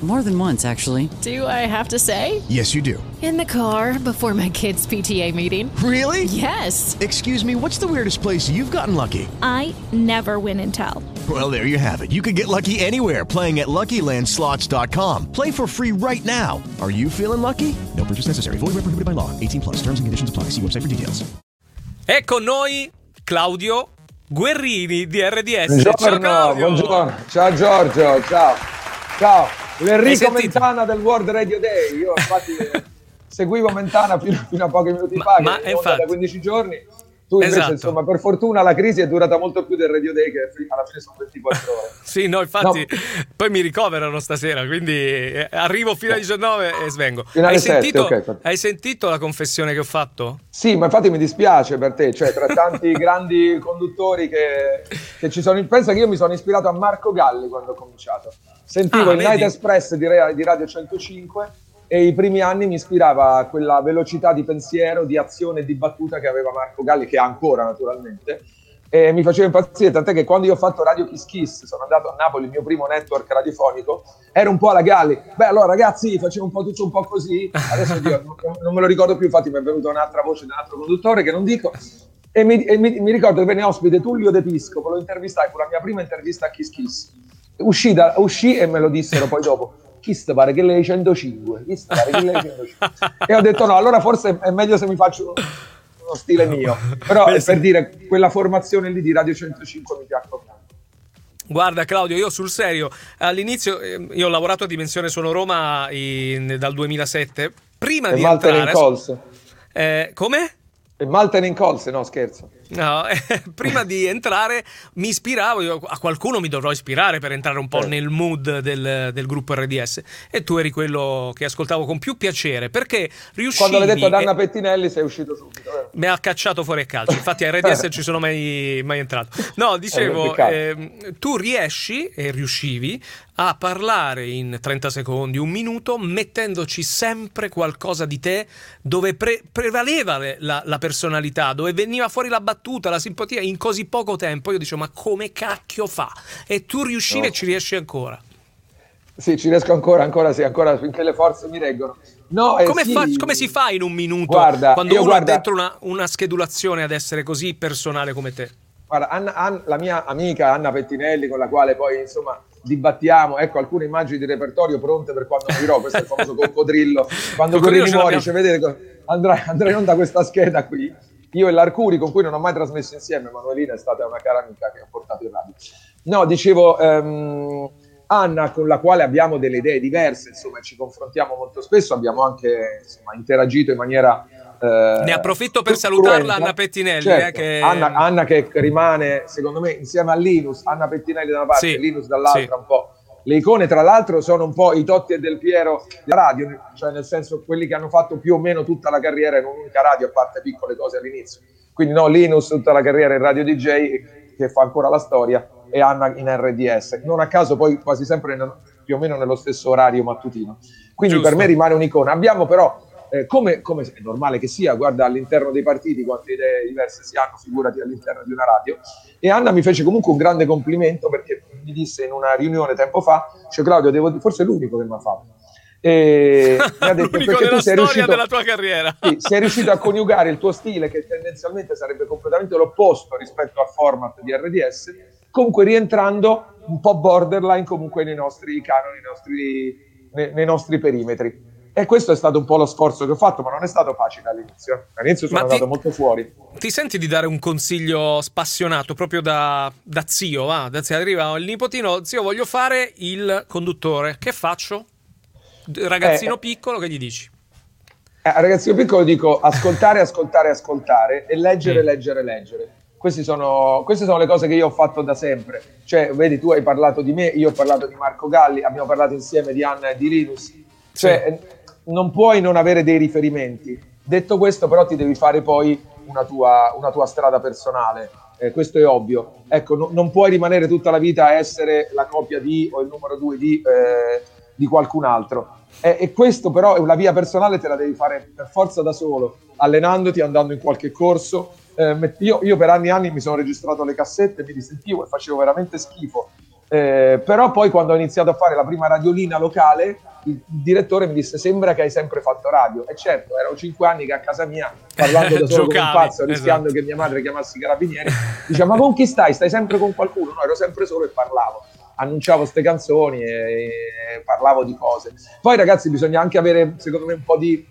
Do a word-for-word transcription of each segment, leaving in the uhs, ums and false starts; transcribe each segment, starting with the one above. More than once, actually. Do I have to say? Yes, you do. In the car, before my kids' P T A meeting. Really? Yes. Excuse me, what's the weirdest place you've gotten lucky? I never win and tell. Well, there you have it. You can get lucky anywhere, playing at Lucky Land Slots dot com. Play for free right now. Are you feeling lucky? No purchase necessary. Void where prohibited by law. eighteen plus. Terms and conditions apply. See website for details. È con noi Claudio Guerrini di R D S. Buongiorno, ciao, buongiorno. Ciao Giorgio, ciao. Ciao, l'Enrico Mentana del World Radio Day. Io infatti seguivo Mentana fino, fino a pochi minuti ma, fa, ma che infatti... da quindici giorni. Tu invece, esatto. Insomma, per fortuna la crisi è durata molto più del Radio Day, che alla fine sono ventiquattro ore. Sì, no, infatti, no. Poi mi ricoverano stasera, quindi arrivo fino alle diciannove e svengo. Hai sentito, okay, hai sentito la confessione che ho fatto? Sì, ma infatti mi dispiace per te, cioè tra tanti grandi conduttori che, che ci sono... Pensa che io mi sono ispirato a Marco Galli quando ho cominciato. Sentivo ah, il vedi? Night Express di, di Radio centocinque e i primi anni mi ispirava a quella velocità di pensiero, di azione e di battuta che aveva Marco Galli, che ha ancora naturalmente, e mi faceva impazzire, tant'è che quando io ho fatto Radio Kiss Kiss, sono andato a Napoli, il mio primo network radiofonico, ero un po' alla Galli, beh allora ragazzi facevo un po' tutto un po' così, adesso io non, non me lo ricordo più, infatti mi è venuta un'altra voce di un altro conduttore che non dico, e mi, e mi, mi ricordo che venne ospite Tullio De Piscopo, lo intervistai, fu la mia prima intervista a Kiss Kiss, uscì, da, uscì e me lo dissero poi dopo, chi sta pare che lei centocinque, chi sta pare che lei centocinque. E ho detto no, allora forse è meglio se mi faccio uno, uno stile mio. Però beh, per sì. dire, quella formazione lì di Radio centocinque mi piace tanto. Guarda Claudio, io sul serio, all'inizio io ho lavorato a Dimensione Suono Roma in, dal duemilasette, prima e di Malten entrare... Cols. Eh, come? E Malten Cols, no scherzo. No, eh, prima di entrare mi ispiravo, io, a qualcuno mi dovrò ispirare per entrare un po' nel mood del, del gruppo R D S, e tu eri quello che ascoltavo con più piacere perché riuscivi... Quando l'hai detto ad Anna Pettinelli sei uscito subito. Mi ha cacciato fuori a calcio, infatti a R D S non ci sono mai, mai entrato. No, dicevo, eh, tu riesci e riuscivi a parlare in trenta secondi, un minuto, mettendoci sempre qualcosa di te, dove pre- prevaleva la, la personalità, dove veniva fuori la battaglia, tutta la simpatia in così poco tempo. Io dicevo, ma come cacchio fa? E tu riuscivi no. e ci riesci ancora? Sì, ci riesco ancora, ancora sì, ancora finché le forze mi reggono. No, come, eh, sì. fa, come si fa in un minuto, guarda, quando uno guarda, è dentro una, una schedulazione ad essere così personale come te? Guarda, Anna, Anna, la mia amica Anna Pettinelli, con la quale poi insomma dibattiamo, ecco alcune immagini di repertorio pronte per quando morirò, questo è il famoso coccodrillo, quando Guerrini muore, dice, vedete, andrà, andrà in onda questa scheda qui. Io e l'Arcuri, con cui non ho mai trasmesso insieme, Manuelina è stata una cara amica che ho portato in radio. No, dicevo, ehm, Anna, con la quale abbiamo delle idee diverse, insomma, ci confrontiamo molto spesso, abbiamo anche insomma, interagito in maniera... Eh, ne approfitto per salutarla, cruenta. Anna Pettinelli. Certo, eh, che... Anna, Anna che rimane, secondo me, insieme a Linus, Anna Pettinelli da una parte, sì, Linus dall'altra, sì. Un po'. Le icone, tra l'altro, sono un po' i Totti e Del Piero della radio, cioè nel senso quelli che hanno fatto più o meno tutta la carriera in un'unica radio, a parte piccole cose all'inizio. Quindi no, Linus tutta la carriera in Radio D J, che fa ancora la storia, e Anna in R D S. Non a caso poi quasi sempre più o meno nello stesso orario mattutino. Quindi giusto. Per me rimane un'icona. Abbiamo però, eh, come, come è normale che sia, guarda all'interno dei partiti quante idee diverse si hanno, figurati all'interno di una radio. E Anna mi fece comunque un grande complimento perché... mi disse in una riunione tempo fa, cioè Claudio, devo, forse è l'unico che mi ha fatto. E mi ha detto, l'unico della tu sei storia riuscito, della tua carriera. Sì, sei riuscito a coniugare il tuo stile, che tendenzialmente sarebbe completamente l'opposto rispetto al format di R D S, comunque rientrando un po' borderline comunque nei nostri canoni, nei nostri, nei, nei nostri perimetri. E questo è stato un po' lo sforzo che ho fatto, ma non è stato facile all'inizio. All'inizio sono ma andato ti, molto fuori. Ti senti di dare un consiglio spassionato proprio da, da zio? Va? Da zio arriva il nipotino, zio voglio fare il conduttore. Che faccio? Ragazzino eh, piccolo, che gli dici? Eh, ragazzino piccolo dico ascoltare, ascoltare, ascoltare e leggere, mm. leggere, leggere. Questi sono, queste sono le cose che io ho fatto da sempre. Cioè, vedi, tu hai parlato di me, io ho parlato di Marco Galli, abbiamo parlato insieme di Anna e di Linus. Cioè, sì. Non puoi non avere dei riferimenti. Detto questo, però, ti devi fare poi una tua, una tua strada personale. Eh, questo è ovvio. Ecco, no, non puoi rimanere tutta la vita a essere la copia di o il numero due di, eh, di qualcun altro. E, e questo però è una via personale, te la devi fare per forza da solo, allenandoti, andando in qualche corso. Eh, io, io per anni e anni mi sono registrato le cassette, mi risentivo e facevo veramente schifo. Eh, però poi quando ho iniziato a fare la prima radiolina locale, il direttore mi disse: sembra che hai sempre fatto radio. E certo, erano cinque anni che a casa mia, parlando da solo come un pazzo, rischiando esatto. che mia madre chiamasse i carabinieri, diceva: ma con chi stai? Stai sempre con qualcuno? No, ero sempre solo e parlavo, annunciavo ste canzoni e parlavo di cose. Poi ragazzi, bisogna anche avere, secondo me, un po' di...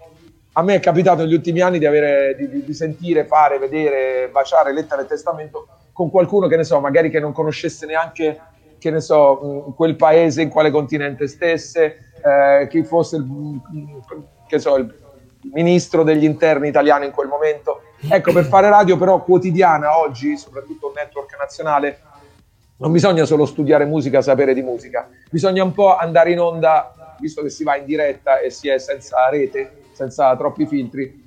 A me è capitato negli ultimi anni di, avere, di, di sentire, fare, vedere, baciare lettera e testamento con qualcuno, che ne so, magari che non conoscesse neanche, che ne so, quel paese, in quale continente stesse, eh, chi fosse il, che so, il ministro degli interni italiano in quel momento. Ecco, per fare radio però quotidiana oggi, soprattutto un network nazionale, non bisogna solo studiare musica, sapere di musica, bisogna un po' andare in onda, visto che si va in diretta e si è senza rete, senza troppi filtri,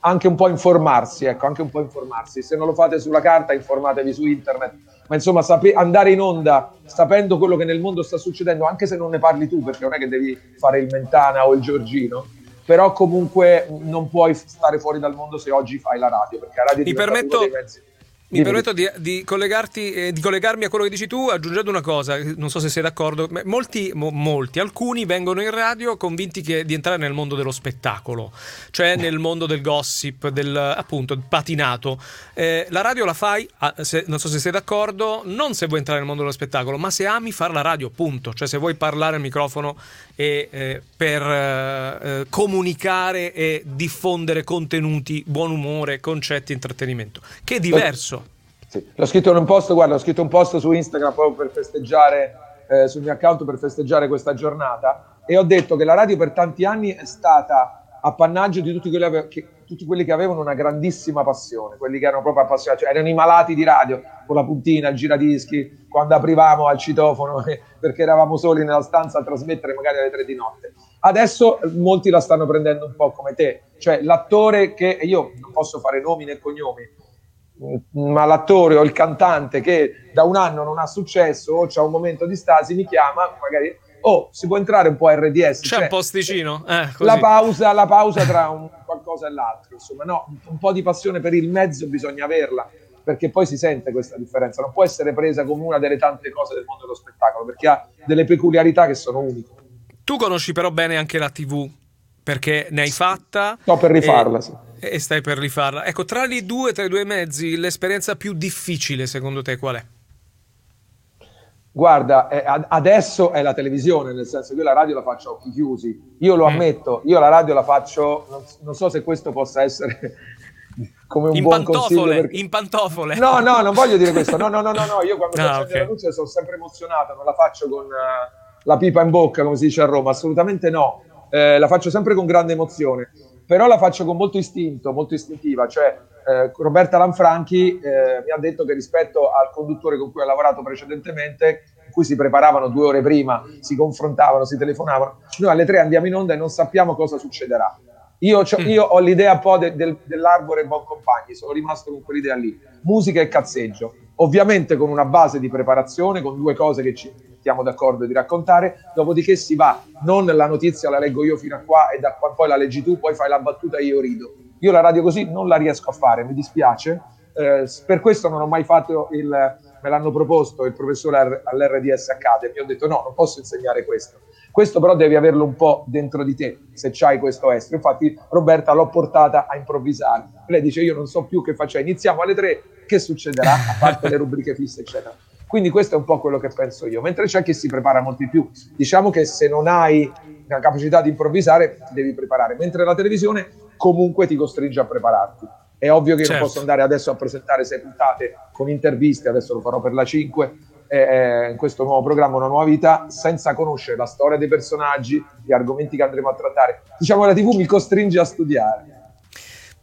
anche un po' informarsi, ecco, anche un po' informarsi. Se non lo fate sulla carta, informatevi su internet. Ma insomma, sape- andare in onda sapendo quello che nel mondo sta succedendo, anche se non ne parli tu, perché non è che devi fare il Mentana o il Giorgino, però comunque non puoi stare fuori dal mondo se oggi fai la radio, perché la radio è diventata uno dei mezzi. Mi permetto di, di, collegarti, eh, di collegarmi a quello che dici tu, aggiungendo una cosa, non so se sei d'accordo, molti, mo, molti, alcuni vengono in radio convinti che, di entrare nel mondo dello spettacolo, cioè nel mondo del gossip, del, appunto, patinato. Eh, la radio la fai, ah, se, non so se sei d'accordo, non se vuoi entrare nel mondo dello spettacolo, ma se ami far la radio, punto. Cioè se vuoi parlare al microfono e eh, per eh, comunicare e diffondere contenuti, buon umore, concetti, intrattenimento, che è diverso. Sì. L'ho scritto in un post, guarda, ho scritto un post su Instagram proprio per festeggiare, eh, sul mio account, per festeggiare questa giornata, e ho detto che la radio per tanti anni è stata appannaggio di tutti quelli ave- che, tutti quelli che avevano una grandissima passione, quelli che erano proprio appassionati, cioè erano i malati di radio, con la puntina, il giradischi, quando aprivamo al citofono perché eravamo soli nella stanza a trasmettere magari alle tre di notte. Adesso molti la stanno prendendo un po' come te, cioè l'attore che, e io non posso fare nomi né cognomi, ma l'attore o il cantante che da un anno non ha successo o c'ha un momento di stasi mi chiama, magari, oh, si può entrare un po' a R D S, c'è, cioè, un posticino, eh, così. La pausa, la pausa tra un qualcosa e l'altro, insomma, no, un po' di passione per il mezzo bisogna averla, perché poi si sente questa differenza, non può essere presa come una delle tante cose del mondo dello spettacolo, perché ha delle peculiarità che sono uniche. Tu conosci però bene anche la tivù, perché ne hai fatta. Sto per rifarla, e... sì. E stai per rifarla. Ecco, tra i due, tra i due mezzi, l'esperienza più difficile secondo te qual è? Guarda, eh, ad- adesso è la televisione, nel senso che io la radio la faccio a occhi chiusi. Io lo mm. ammetto, io la radio la faccio, non, non so se questo possa essere come un in buon consiglio. Perché... In pantofole. No, no, non voglio dire questo. No, no, no, no, no. Io quando ah, faccio okay. la luce sono sempre emozionato, non la faccio con uh, la pipa in bocca, come si dice a Roma, assolutamente no. Eh, la faccio sempre con grande emozione. Però la faccio con molto istinto, molto istintiva, cioè eh, Roberta Lanfranchi eh, mi ha detto che rispetto al conduttore con cui ha lavorato precedentemente, in cui si preparavano due ore prima, si confrontavano, si telefonavano, noi alle tre andiamo in onda e non sappiamo cosa succederà. Io, mm. io ho l'idea un po' de, de, dell'Arbore Boncompagni, sono rimasto con quell'idea lì, musica e cazzeggio, ovviamente con una base di preparazione, con due cose che ci mettiamo d'accordo di raccontare, dopodiché si va, non la notizia la leggo io fino a qua e da qua poi la leggi tu, poi fai la battuta e io rido. Io la radio così non la riesco a fare, mi dispiace, eh, per questo non ho mai fatto il, me l'hanno proposto il professore all'R D S Academy, ho detto no, non posso insegnare questo. Questo però devi averlo un po' dentro di te, se c'hai questo estro. Infatti Roberta l'ho portata a improvvisare. Lei dice io non so più che faccio, iniziamo alle tre, che succederà? A parte le rubriche fisse, eccetera. Quindi questo è un po' quello che penso io. Mentre c'è chi si prepara molto di più. Diciamo che se non hai la capacità di improvvisare, ti devi preparare. Mentre la televisione comunque ti costringe a prepararti. È ovvio che certo. non posso andare adesso a presentare sei puntate con interviste, adesso lo farò per la cinque, Eh, in questo nuovo programma Una Nuova Vita, senza conoscere la storia dei personaggi, gli argomenti che andremo a trattare. Diciamo la tivù mi costringe a studiare.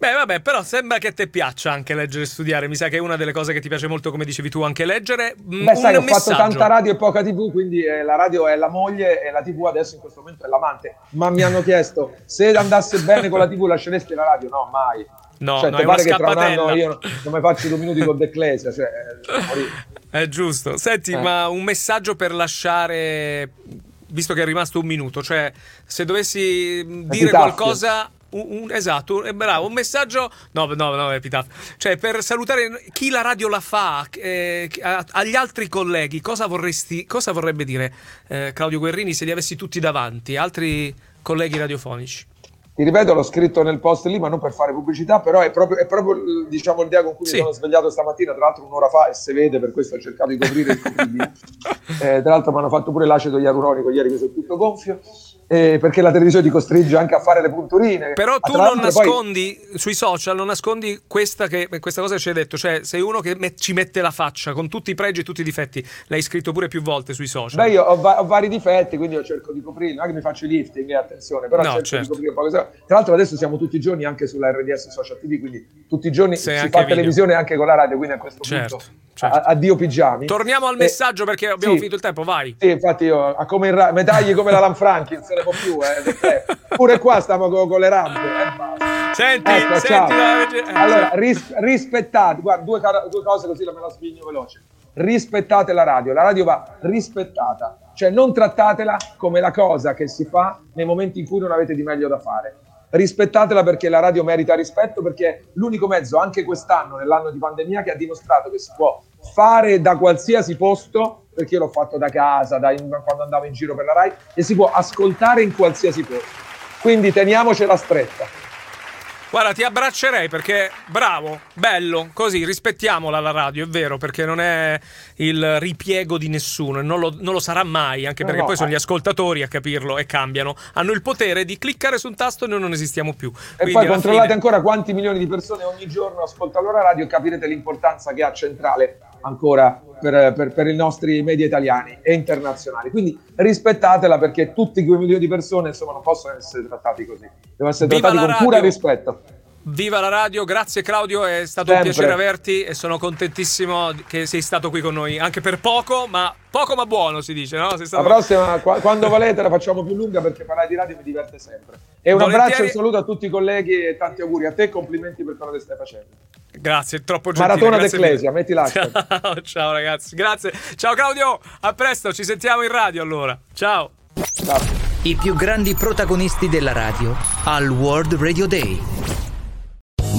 Beh, vabbè, però sembra che te piaccia anche leggere e studiare, mi sa che è una delle cose che ti piace molto, come dicevi tu, anche leggere. Beh, sai, ho fatto tanta radio e poca tivù, quindi eh, la radio è la moglie e la tivù adesso in questo momento è l'amante. Ma mi hanno chiesto, se andasse bene con la tivù lasceresti la radio? No, mai. No, cioè, no, è una che tra un anno io non mi faccio due minuti con Declesia, cioè eh, è giusto. Senti, eh. ma un messaggio per lasciare visto che è rimasto un minuto, cioè se dovessi dire qualcosa, un, un, esatto, un, bravo, un messaggio, no, no, no, epitafio, cioè per salutare chi la radio la fa, eh, agli altri colleghi, cosa vorresti, cosa vorrebbe dire eh, Claudio Guerrini se li avessi tutti davanti, altri colleghi radiofonici? Ti ripeto, l'ho scritto nel post lì, ma non per fare pubblicità, però è proprio, è proprio diciamo l'idea con cui sì. mi sono svegliato stamattina, tra l'altro un'ora fa, e se vede, per questo ho cercato di coprire il coprire. Eh, tra l'altro mi hanno fatto pure l'acido ialuronico ieri, che sono tutto gonfio, eh, perché la televisione ti costringe anche a fare le punturine. Però tu non nascondi, poi... sui social, non nascondi questa, che, questa cosa che ci hai detto, cioè sei uno che me- ci mette la faccia, con tutti i pregi e tutti i difetti, l'hai scritto pure più volte sui social. Beh, io ho, va- ho vari difetti, quindi io cerco di coprirli, non è che mi faccio i lifting, attenzione, però no, cerco certo. di coprire un po' così. Tra l'altro adesso siamo tutti i giorni anche sulla R D S Social T V, quindi tutti i giorni Sei si fa video. Televisione anche con la radio, quindi a questo certo, punto certo. A- addio pigiami. Torniamo al messaggio, eh, perché abbiamo sì, finito il tempo, vai. Sì, infatti io a come ra- medagli come la Lanfranchi, non se ne può più, eh, perché pure qua stiamo co- con le rampe. Eh, senti, ecco, senti la... Allora, ris- rispettate, guarda, due, car- due cose così la me la spingo veloce. Rispettate la radio, la radio va rispettata, cioè non trattatela come la cosa che si fa nei momenti in cui non avete di meglio da fare. Rispettatela, perché la radio merita rispetto, perché è l'unico mezzo, anche quest'anno, nell'anno di pandemia, che ha dimostrato che si può fare da qualsiasi posto, perché io l'ho fatto da casa, da in, quando andavo in giro per la Rai, e si può ascoltare in qualsiasi posto. Quindi teniamocela stretta. Guarda, ti abbraccerei, perché bravo, bello, così rispettiamola la radio, è vero, perché non è il ripiego di nessuno e non lo, non lo sarà mai, anche perché no, poi no, sono eh. gli ascoltatori a capirlo e cambiano, hanno il potere di cliccare su un tasto e noi non esistiamo più. E quindi poi controllate fine... ancora quanti milioni di persone ogni giorno ascoltano la radio e capirete l'importanza che ha centrale ancora per, per, per i nostri media italiani e internazionali. Quindi rispettatela, perché tutti quei milioni di persone, insomma, non possono essere trattati così, devono essere Viva trattati con radio. Pura rispetto. Viva la radio, grazie Claudio, è stato Sempre. un piacere averti e sono contentissimo che sei stato qui con noi, anche per poco, ma poco ma buono si dice, no? Sei stato... La prossima, quando volete, la facciamo più lunga, perché parlare di radio mi diverte sempre. E un Volentieri... abbraccio e un saluto a tutti i colleghi e tanti auguri a te, complimenti per quello che stai facendo. Grazie, troppo gentile. Maratona d'Ecclesia, metti l'hashtag. Ciao, ciao ragazzi, grazie. Ciao Claudio, a presto, ci sentiamo in radio allora. Ciao. Ciao. I più grandi protagonisti della radio al World Radio Day.